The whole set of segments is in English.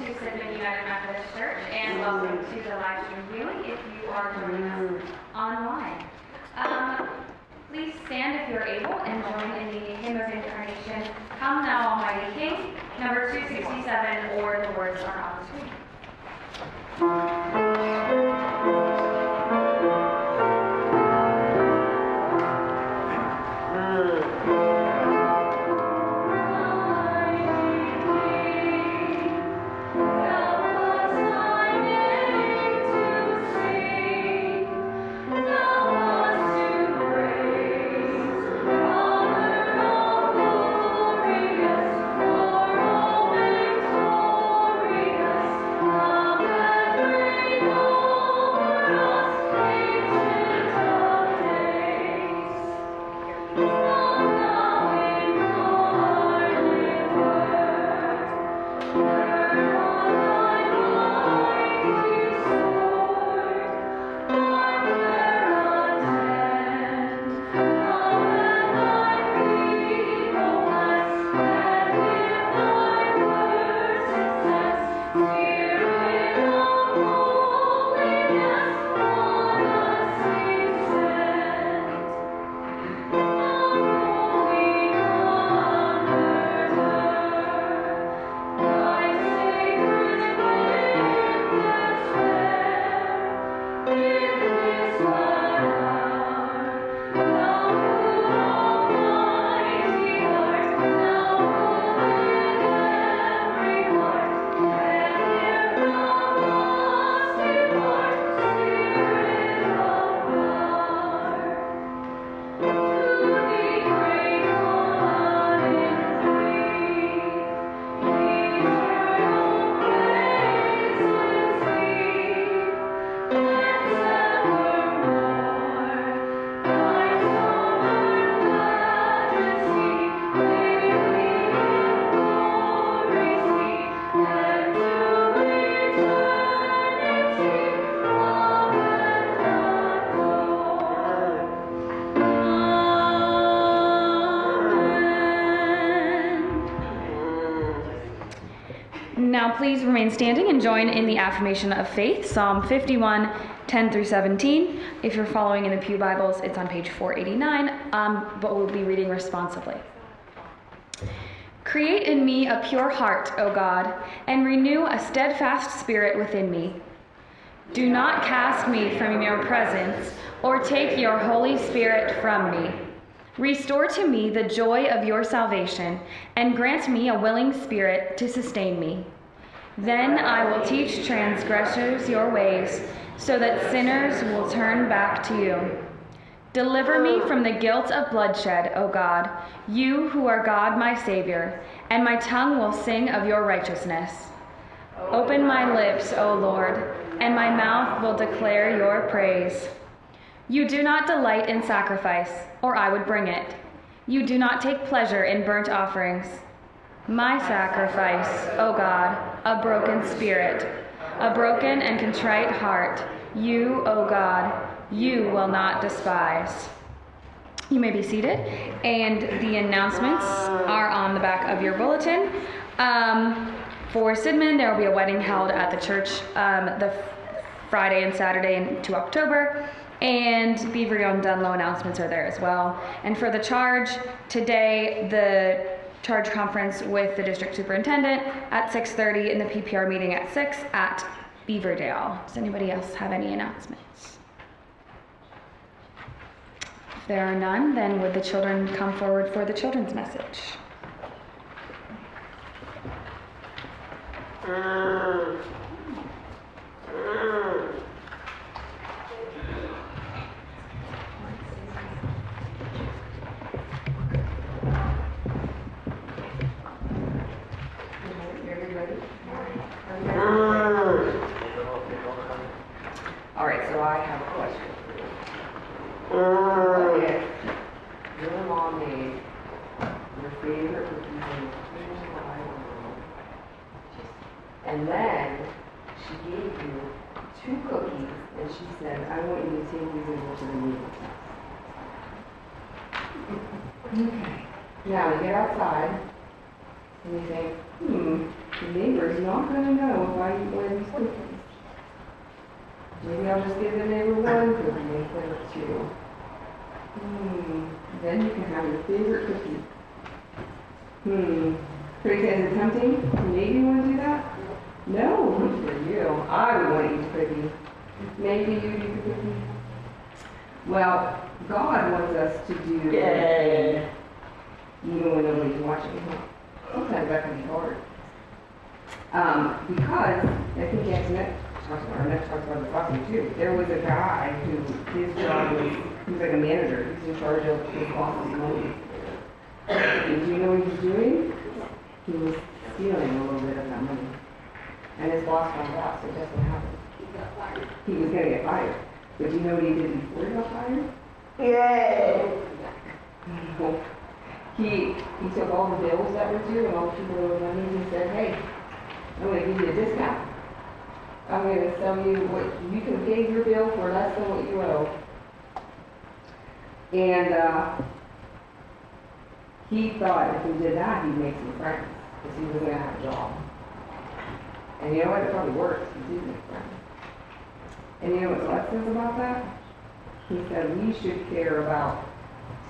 welcome to Sidman United Methodist Church, and welcome to the live stream viewing if you are joining us online. Please stand if you're able and join in the hymn of incarnation, Come Thou Almighty King, number 267, or the words are on the screen. Please remain standing and join in the affirmation of faith, Psalm 51, 10 through 17. If you're following in the Pew Bibles, it's on page 489, but we'll be reading responsibly. Create in me a pure heart, O God, and renew a steadfast spirit within me. Do not cast me from your presence, or take your Holy Spirit from me. Restore to me the joy of your salvation, and grant me a willing spirit to sustain me. Then I will teach transgressors your ways, so that sinners will turn back to you. Deliver me from the guilt of bloodshed, O God, you who are God my Savior, and my tongue will sing of your righteousness. Open my lips, O Lord, and my mouth will declare your praise. You do not delight in sacrifice, or I would bring it. You do not take pleasure in burnt offerings. My sacrifice, O God, a broken spirit, a broken and contrite heart, you, O God, you will not despise. You may be seated, and the announcements are on the back of your bulletin. For Sidman, there will be a wedding held at the church the Friday and Saturday into October. And Beverly Ann Dunlow announcements are there as well. And for the charge, today the charge conference with the district superintendent at 6:30 and the PPR meeting at 6 at Beaverdale. Does anybody else have any announcements? If there are none, then would the children come forward for the children's message? I have a question for you. What if your mom made your favorite cookies and and then she gave you 2 cookies and she said, I want you to take these and go to the meeting. Okay. Now you get outside and you think, The neighbor's not going to know why you blame something. Maybe I'll just give the neighbor one cookie instead of two. Then you can have your favorite cookie. Pretty kind of tempting? Maybe you want to do that? No, for you. I would want to eat cookies. Maybe you do the cookies. Well, God wants us to do it. Even when nobody's watching. Sometimes that can be hard. Because, I think Annette talks about the awesome too. There was a guy who, his job was, he was like a manager. He was in charge of his boss's money. And do you know what he was doing? He was stealing a little bit of that money. And his boss found out, so that's what happened. He was going to get fired. But do you know what he did before he got fired? Yeah. He took all the bills that were due and all the people that were money and he said, hey, I'm going to give you a discount. I'm going to sell you what you can pay your bill for less than what you owe. And he thought if he did that, he'd make some friends because he was going to have a job. And you know what? It probably works. He did make friends. And you know what God says about that? He said we should care about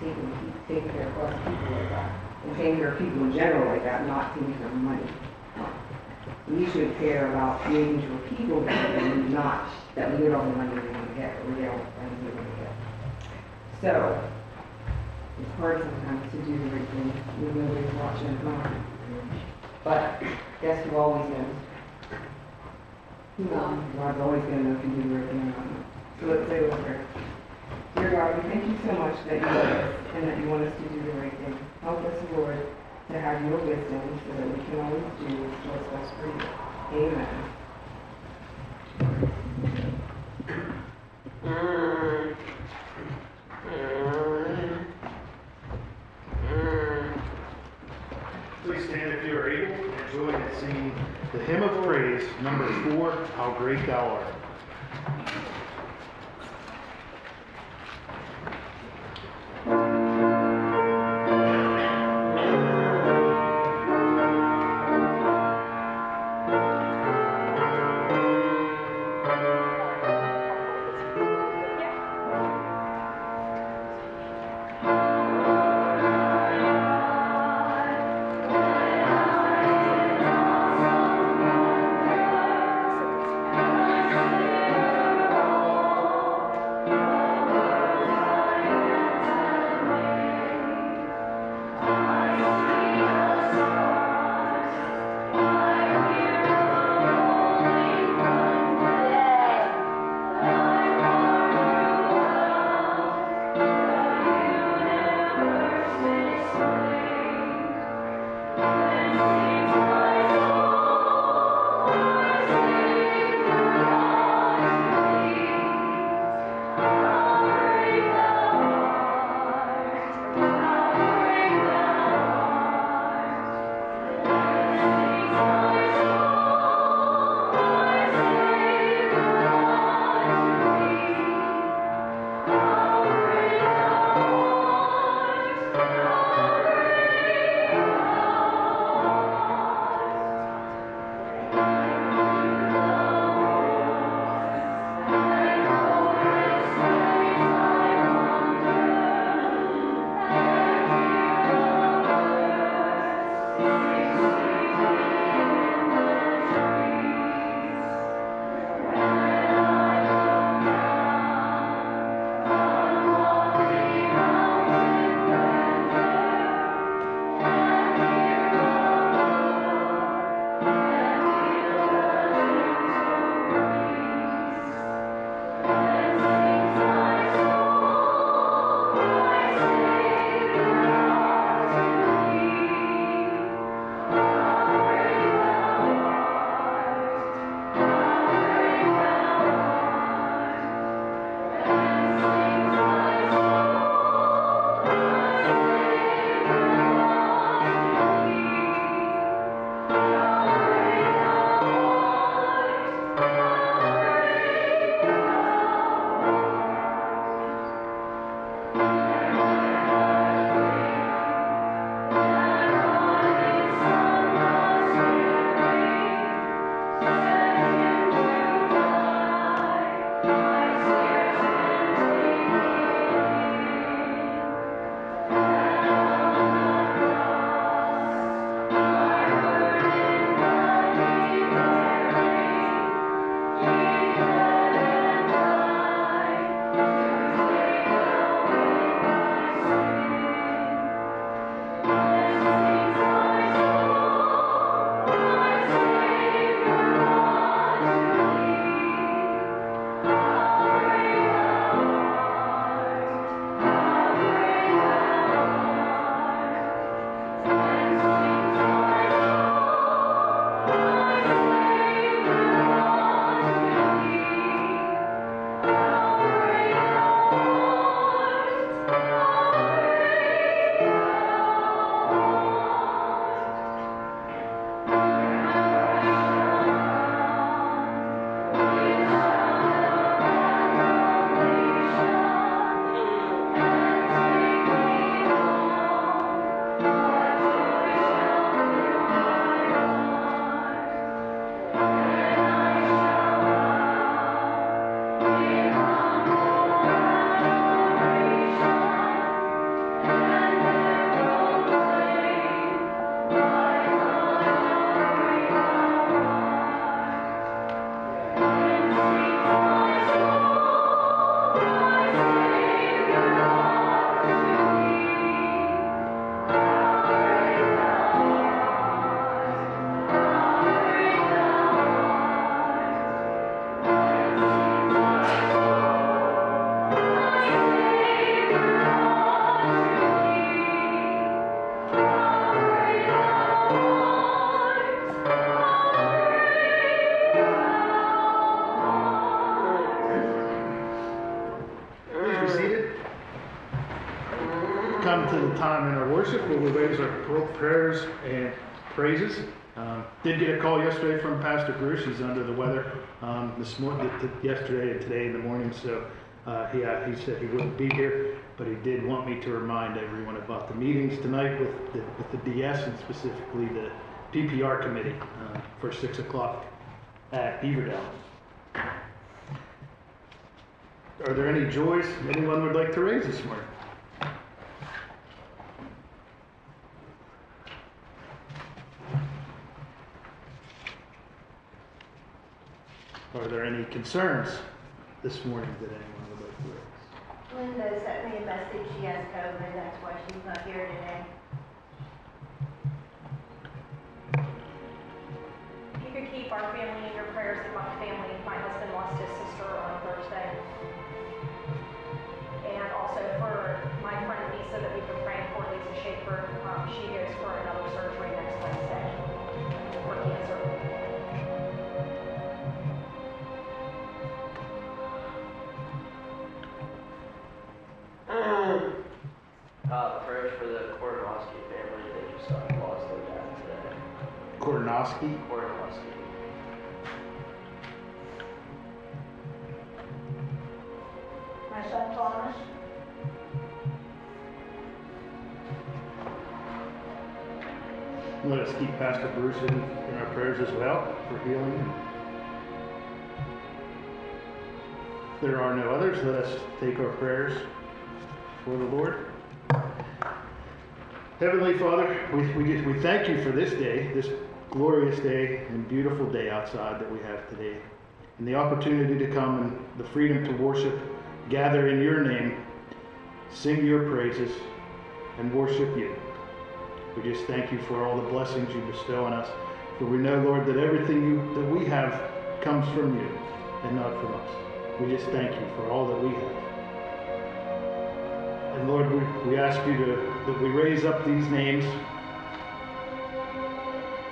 taking care of other people like that, and taking care of people in general like that, not taking care of money. We should care about making sure people that we get all the money we want to get, or we get all the friends we want to get. So, it's hard sometimes to do the right thing when nobody's watching and not. But guess who always knows? God's always going to know if you do the right thing or not. So let's say a little prayer. Dear God, we thank you so much that you love us and that you want us to do the right thing. Help us, Lord, to have your wisdom so that we can always do what's best for you. Amen. Please stand if you are able and join in singing the hymn of praise, number 4, How Great Thou Art. come to the time in our worship where we raise our prayers and praises. Did get a call yesterday from Pastor Bruce. He's under the weather this morning, yesterday and today in the morning, so he said he wouldn't be here, but he did want me to remind everyone about the meetings tonight with the DS and specifically the PPR committee for 6 o'clock at Beaverdale. Are there any joys anyone would like to raise this morning? Are there any concerns this morning that anyone would like to raise? Linda sent me a message. She has COVID. That's why she's not here today. You could keep our family in your prayers and my family. My husband lost his sister on Thursday. And also for my friend Lisa that we've been praying for, Lisa Schaefer, she goes for another surgery next Wednesday for cancer. Prayers for the Kornoski family that you saw lost their dad today. Kornoski. My son Thomas. Let us keep Pastor Bruce in our prayers as well for healing. If there are no others, let us take our prayers for the Lord. Heavenly Father, we thank you for this day, this glorious day and beautiful day outside that we have today, and the opportunity to come and the freedom to worship, gather in your name, sing your praises, and worship you. We just thank you for all the blessings you bestow on us, for we know, Lord, that everything that we have comes from you and not from us. We just thank you for all that we have. And Lord, we ask you that we raise up these names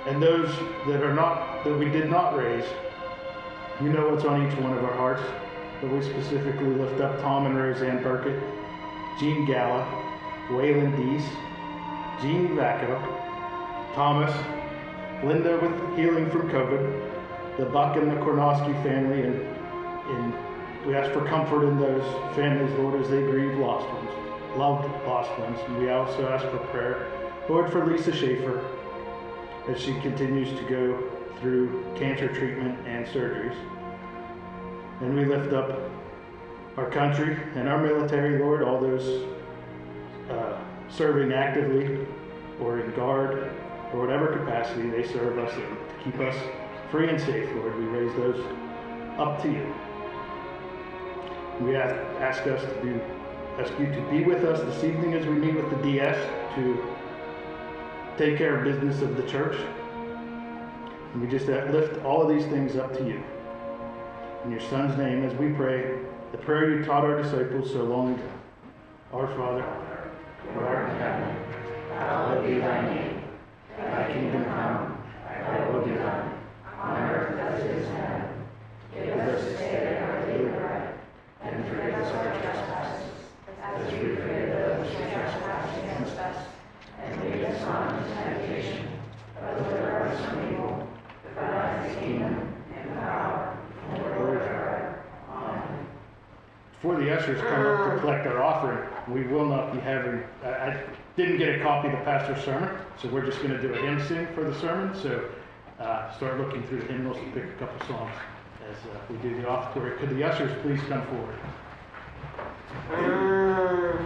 and those that we did not raise. You know what's on each one of our hearts, but we specifically lift up Tom and Roseanne Burkett, Jean Galla, Wayland Deese, Jean Vacco, Thomas, Linda with healing from COVID, the Buck and the Kornoski family, and we ask for comfort in those families, Lord, as they grieve lost ones. Loved lost ones, and we also ask for prayer, Lord, for Lisa Schaefer as she continues to go through cancer treatment and surgeries. And we lift up our country and our military, Lord, all those serving actively or in guard or whatever capacity they serve us in to keep us free and safe, Lord. We raise those up to you. We ask you to be with us this evening as we meet with the DS to take care of business of the church. And we just lift all of these things up to you. In your Son's name, as we pray, the prayer you taught our disciples so long ago. Our Father, who art in heaven, hallowed be thy name. Thy kingdom come, thy will be done, on earth as it is in heaven. Give us this day our daily bread, and forgive us our trespasses, as we forgive those who trespass against us, and lead us not into temptation, but deliver us from evil. For thine is the kingdom, and the power, and the glory forever. Amen. Before the ushers come up to collect our offering, we will not be having. I didn't get a copy of the pastor's sermon, so we're just going to do a hymn sing for the sermon. So start looking through the hymnals and pick a couple songs as we do the offertory. Could the ushers please come forward?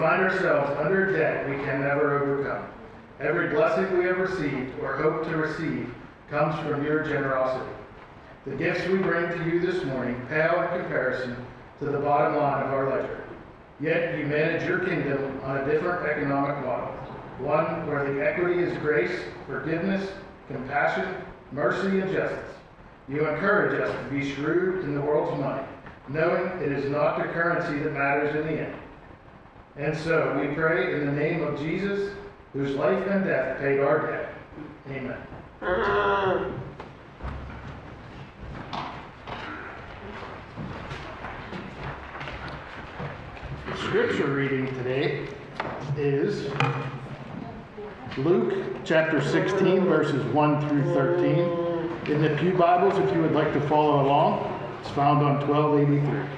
find ourselves under attack we can never overcome. Every blessing we have received or hope to receive comes from your generosity. The gifts we bring to you this morning pale in comparison to the bottom line of our ledger. Yet you manage your kingdom on a different economic model, one where the equity is grace, forgiveness, compassion, mercy, and justice. You encourage us to be shrewd in the world's money, knowing it is not the currency that matters in the end. And so we pray in the name of Jesus, whose life and death paid our debt. Amen. The scripture reading today is Luke chapter 16, verses 1 through 13. In the Pew Bibles, if you would like to follow along, it's found on 1283.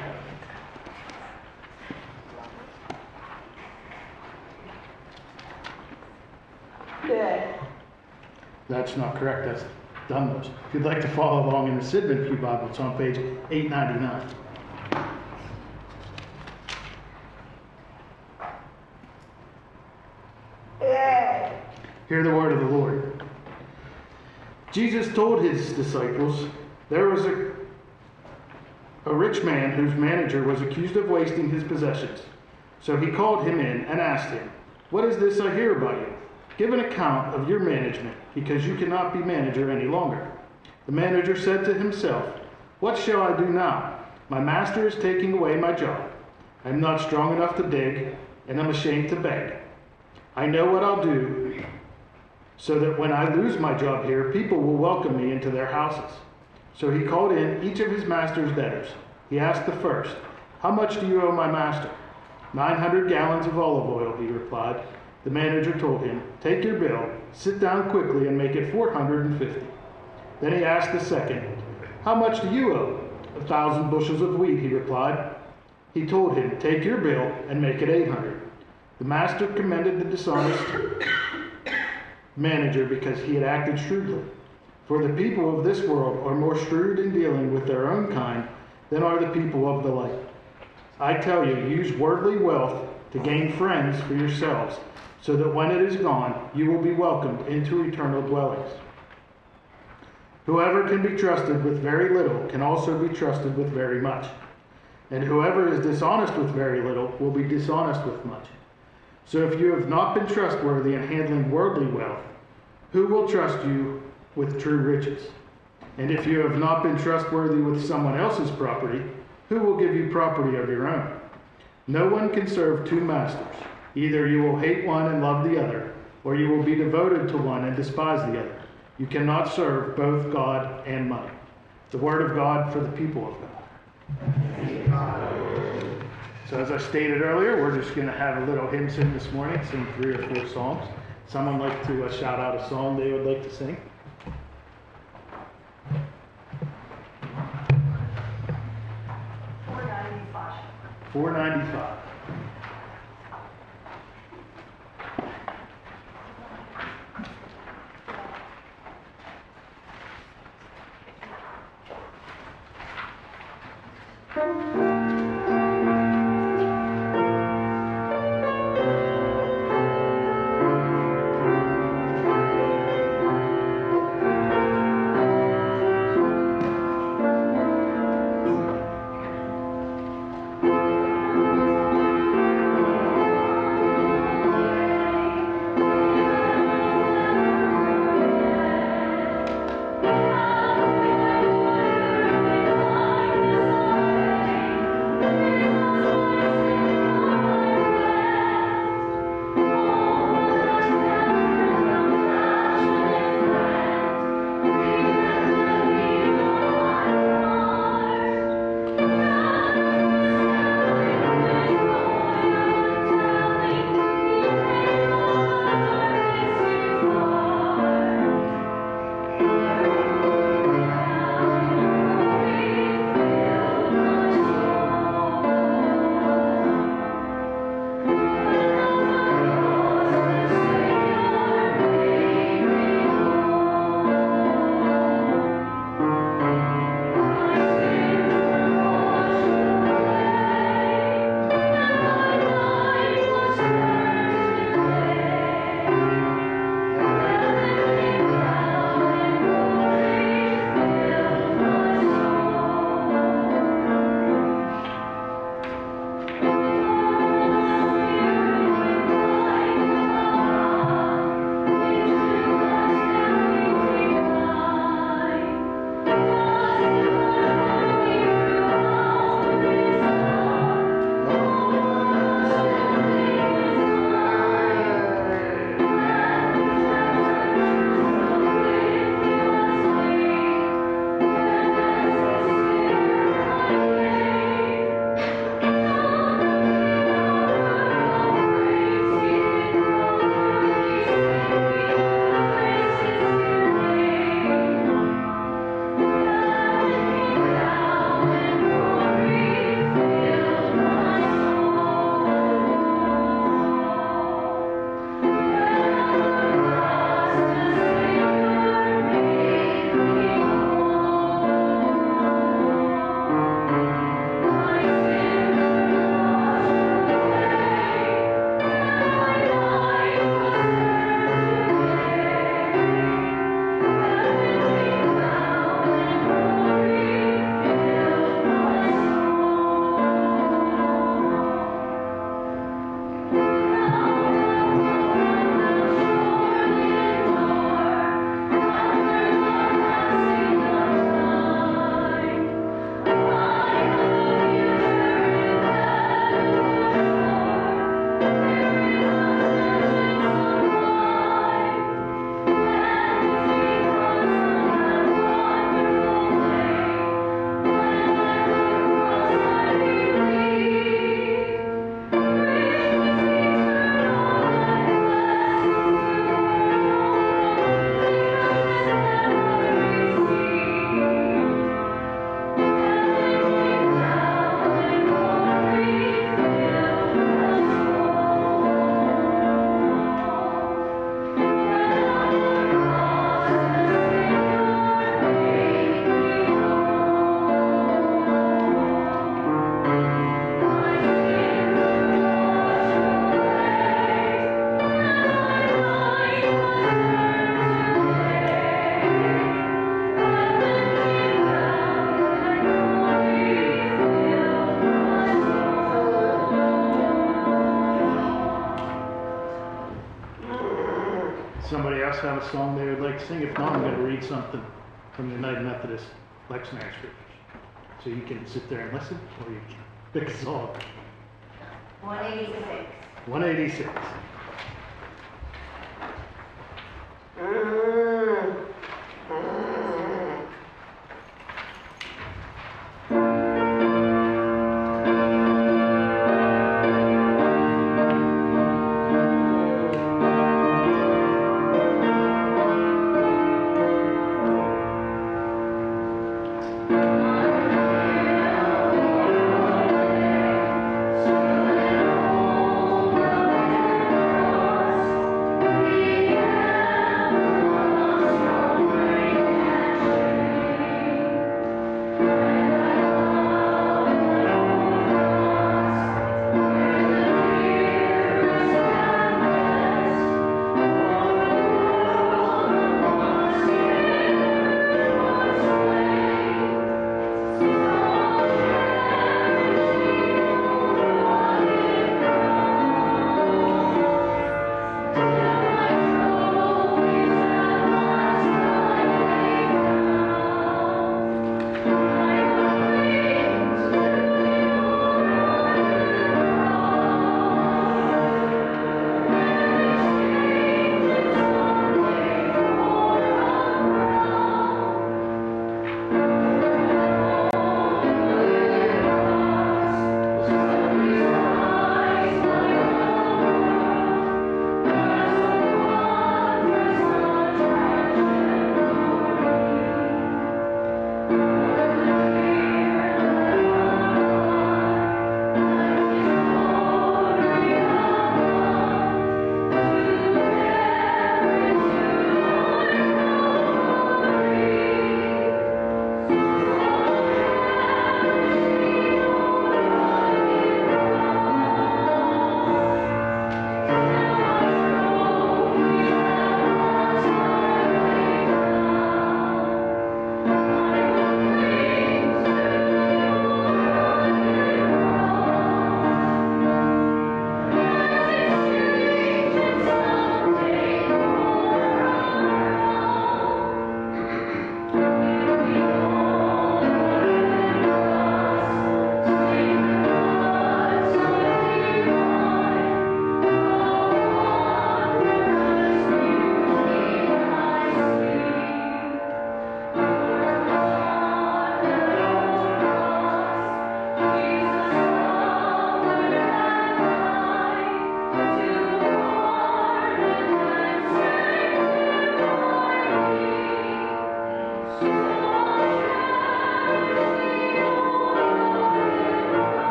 That's not correct, that's Dunlow's. If you'd like to follow along in the Sidman Pew Bible, it's on page 899. Hear the word of the Lord. Jesus told his disciples, there was a rich man whose manager was accused of wasting his possessions. So he called him in and asked him, what is this I hear about you? Give an account of your management, because you cannot be manager any longer. The manager said to himself, what shall I do now? My master is taking away my job. I am not strong enough to dig, and I'm ashamed to beg. I know what I'll do, so that when I lose my job here, people will welcome me into their houses. So he called in each of his master's debtors. He asked the first, how much do you owe my master? 900 gallons of olive oil, he replied. The manager told him, take your bill, sit down quickly, and make it 450. Then he asked the second, how much do you owe? 1,000 bushels of wheat, he replied. He told him, take your bill and make it 800. The master commended the dishonest manager because he had acted shrewdly. For the people of this world are more shrewd in dealing with their own kind than are the people of the light. I tell you, use worldly wealth to gain friends for yourselves, so that when it is gone, you will be welcomed into eternal dwellings. Whoever can be trusted with very little can also be trusted with very much. And whoever is dishonest with very little will be dishonest with much. So if you have not been trustworthy in handling worldly wealth, who will trust you with true riches? And if you have not been trustworthy with someone else's property, who will give you property of your own? No one can serve two masters. Either you will hate one and love the other, or you will be devoted to one and despise the other. You cannot serve both God and money. The word of God for the people of God. So as I stated earlier, we're just going to have a little hymn sing this morning, sing 3 or 4 psalms. Someone like to shout out a psalm they would like to sing. $4.95. have a song they would like to sing. If not, I'm going to read something from the United Methodist lectionary scriptures. So you can sit there and listen, or you can pick a song. 186. 186.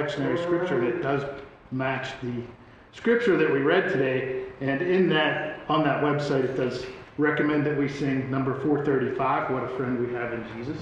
Lectionary scripture that does match the scripture that we read today, and in that, on that website, it does recommend that we sing number 435, What a Friend We Have in Jesus.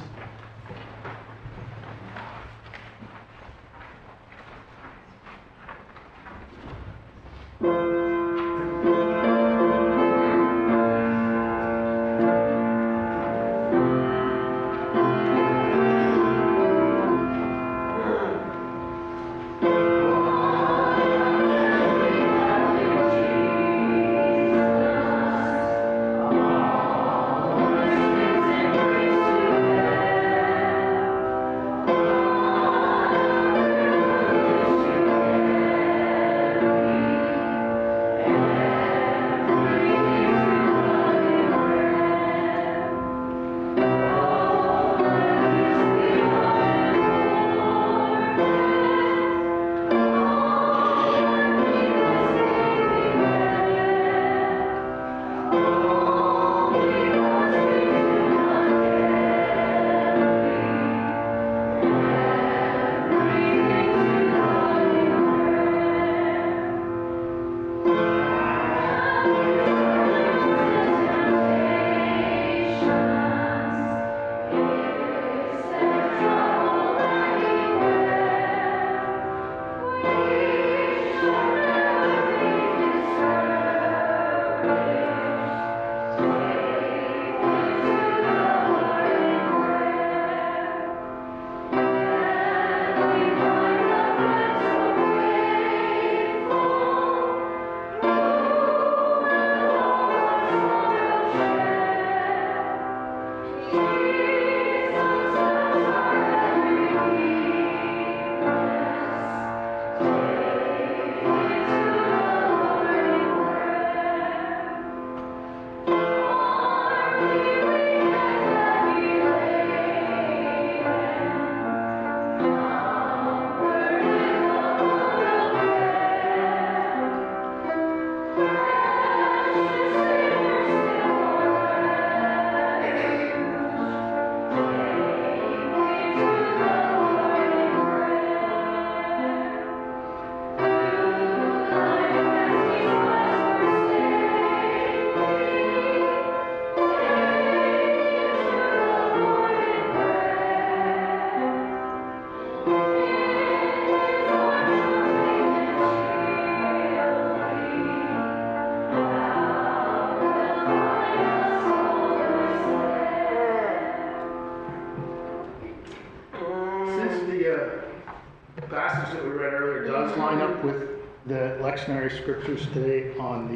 Scriptures today on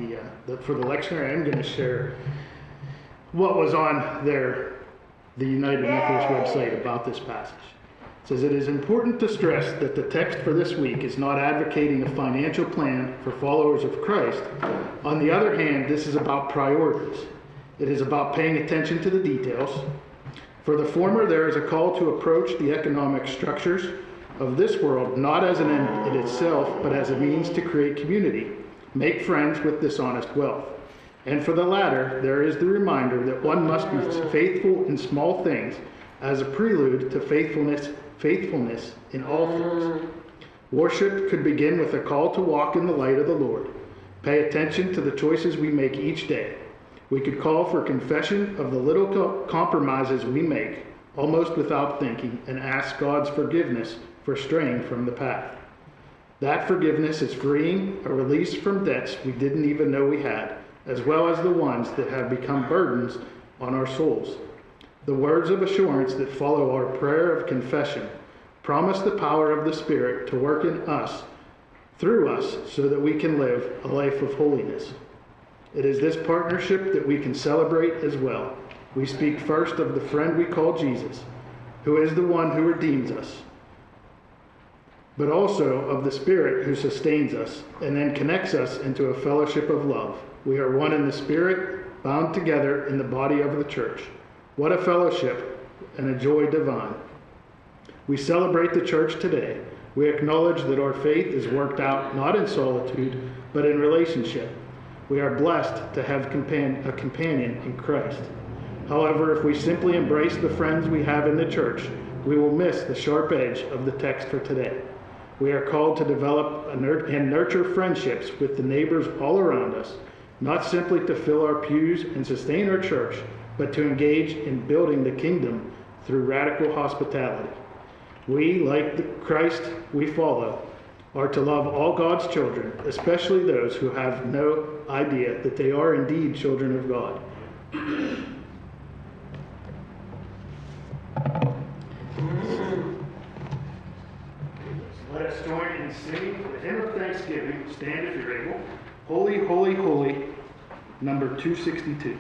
for the lectionary. I'm going to share what was on the United Methodist website about this passage. It says, "It is important to stress that the text for this week is not advocating a financial plan for followers of Christ. On the other hand, this is about priorities. It is about paying attention to the details. For the former, there is a call to approach the economic structures of this world, not as an end in itself, but as a means to create community, make friends with dishonest wealth. And for the latter, there is the reminder that one must be faithful in small things as a prelude to faithfulness in all things. Worship could begin with a call to walk in the light of the Lord. Pay attention to the choices we make each day. We could call for confession of the little compromises we make, almost without thinking, and ask God's forgiveness for straying from the path. That forgiveness is freeing, a release from debts we didn't even know we had, as well as the ones that have become burdens on our souls. The words of assurance that follow our prayer of confession promise the power of the Spirit to work in us, through us, so that we can live a life of holiness. It is this partnership that we can celebrate as well. We speak first of the friend we call Jesus, who is the one who redeems us, but also of the Spirit who sustains us and then connects us into a fellowship of love. We are one in the Spirit, bound together in the body of the church. What a fellowship and a joy divine. We celebrate the church today. We acknowledge that our faith is worked out not in solitude, but in relationship. We are blessed to have a companion in Christ. However, if we simply embrace the friends we have in the church, we will miss the sharp edge of the text for today. We are called to develop and nurture friendships with the neighbors all around us, not simply to fill our pews and sustain our church, but to engage in building the kingdom through radical hospitality. We, like the Christ we follow, are to love all God's children, especially those who have no idea that they are indeed children of God." Let us join in singing the hymn of thanksgiving. Stand if you're able. Holy, Holy, Holy, number 262.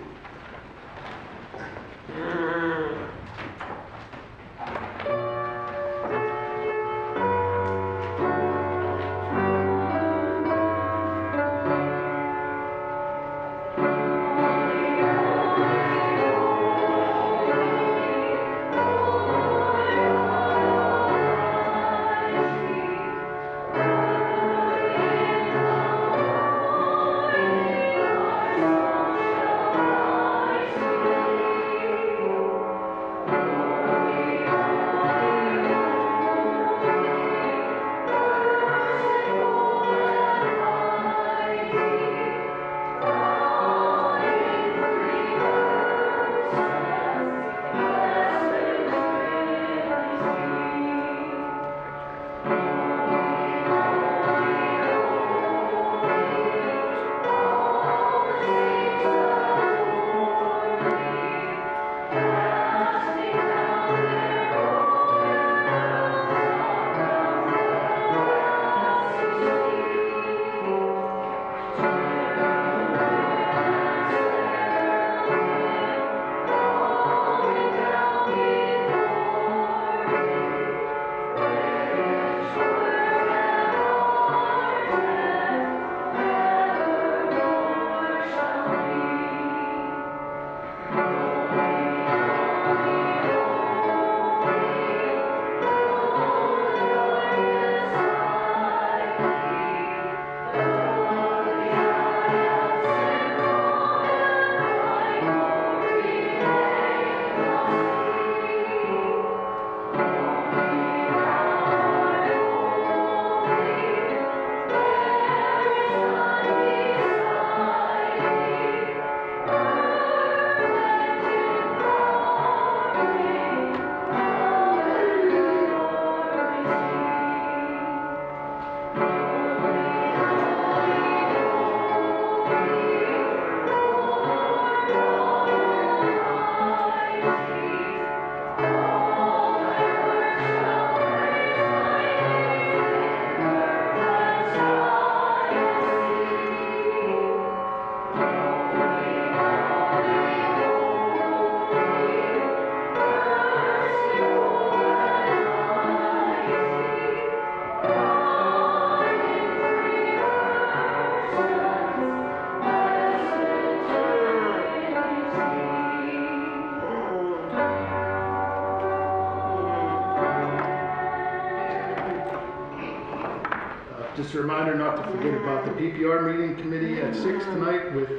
Just a reminder not to forget about the PPR meeting committee at 6 tonight with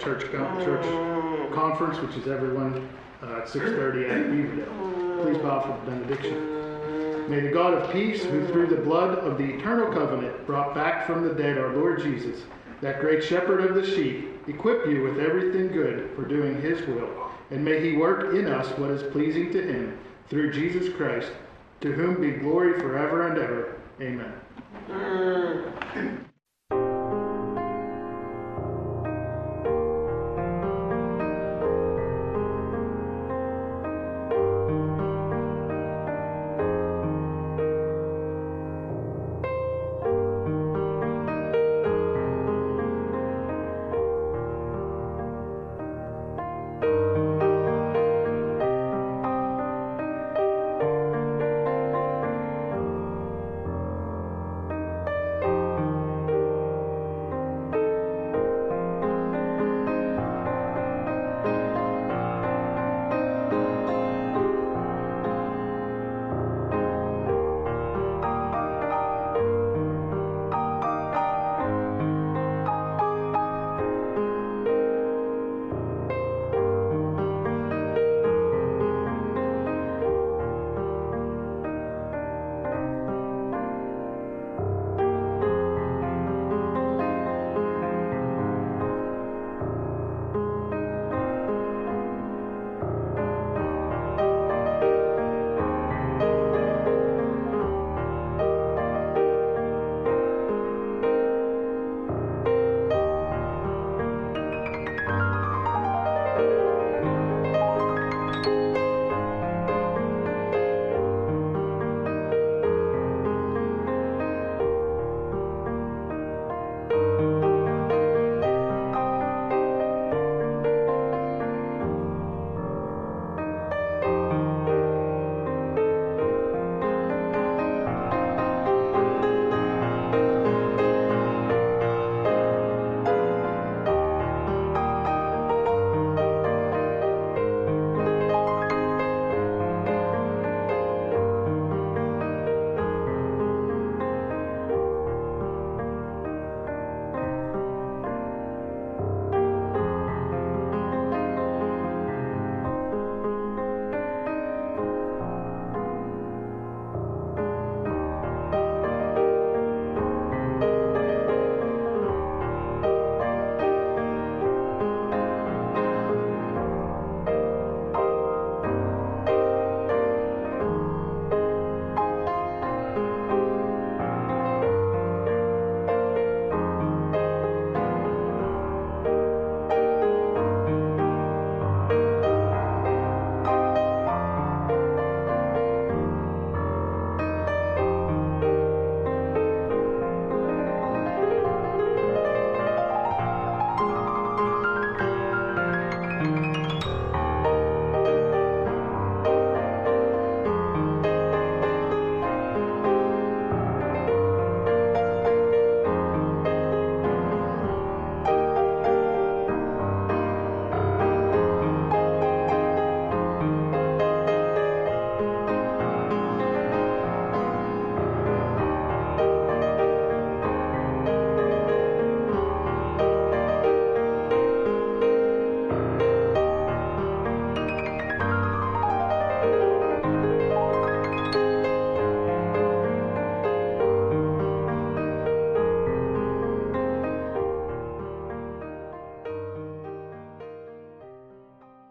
church conference, which is everyone at 6:30 at Beaverdale. Please bow for the benediction. May the God of peace, who through the blood of the eternal covenant brought back from the dead our Lord Jesus, that great shepherd of the sheep, equip you with everything good for doing his will, and may he work in us what is pleasing to him, through Jesus Christ, to whom be glory forever and ever. Amen.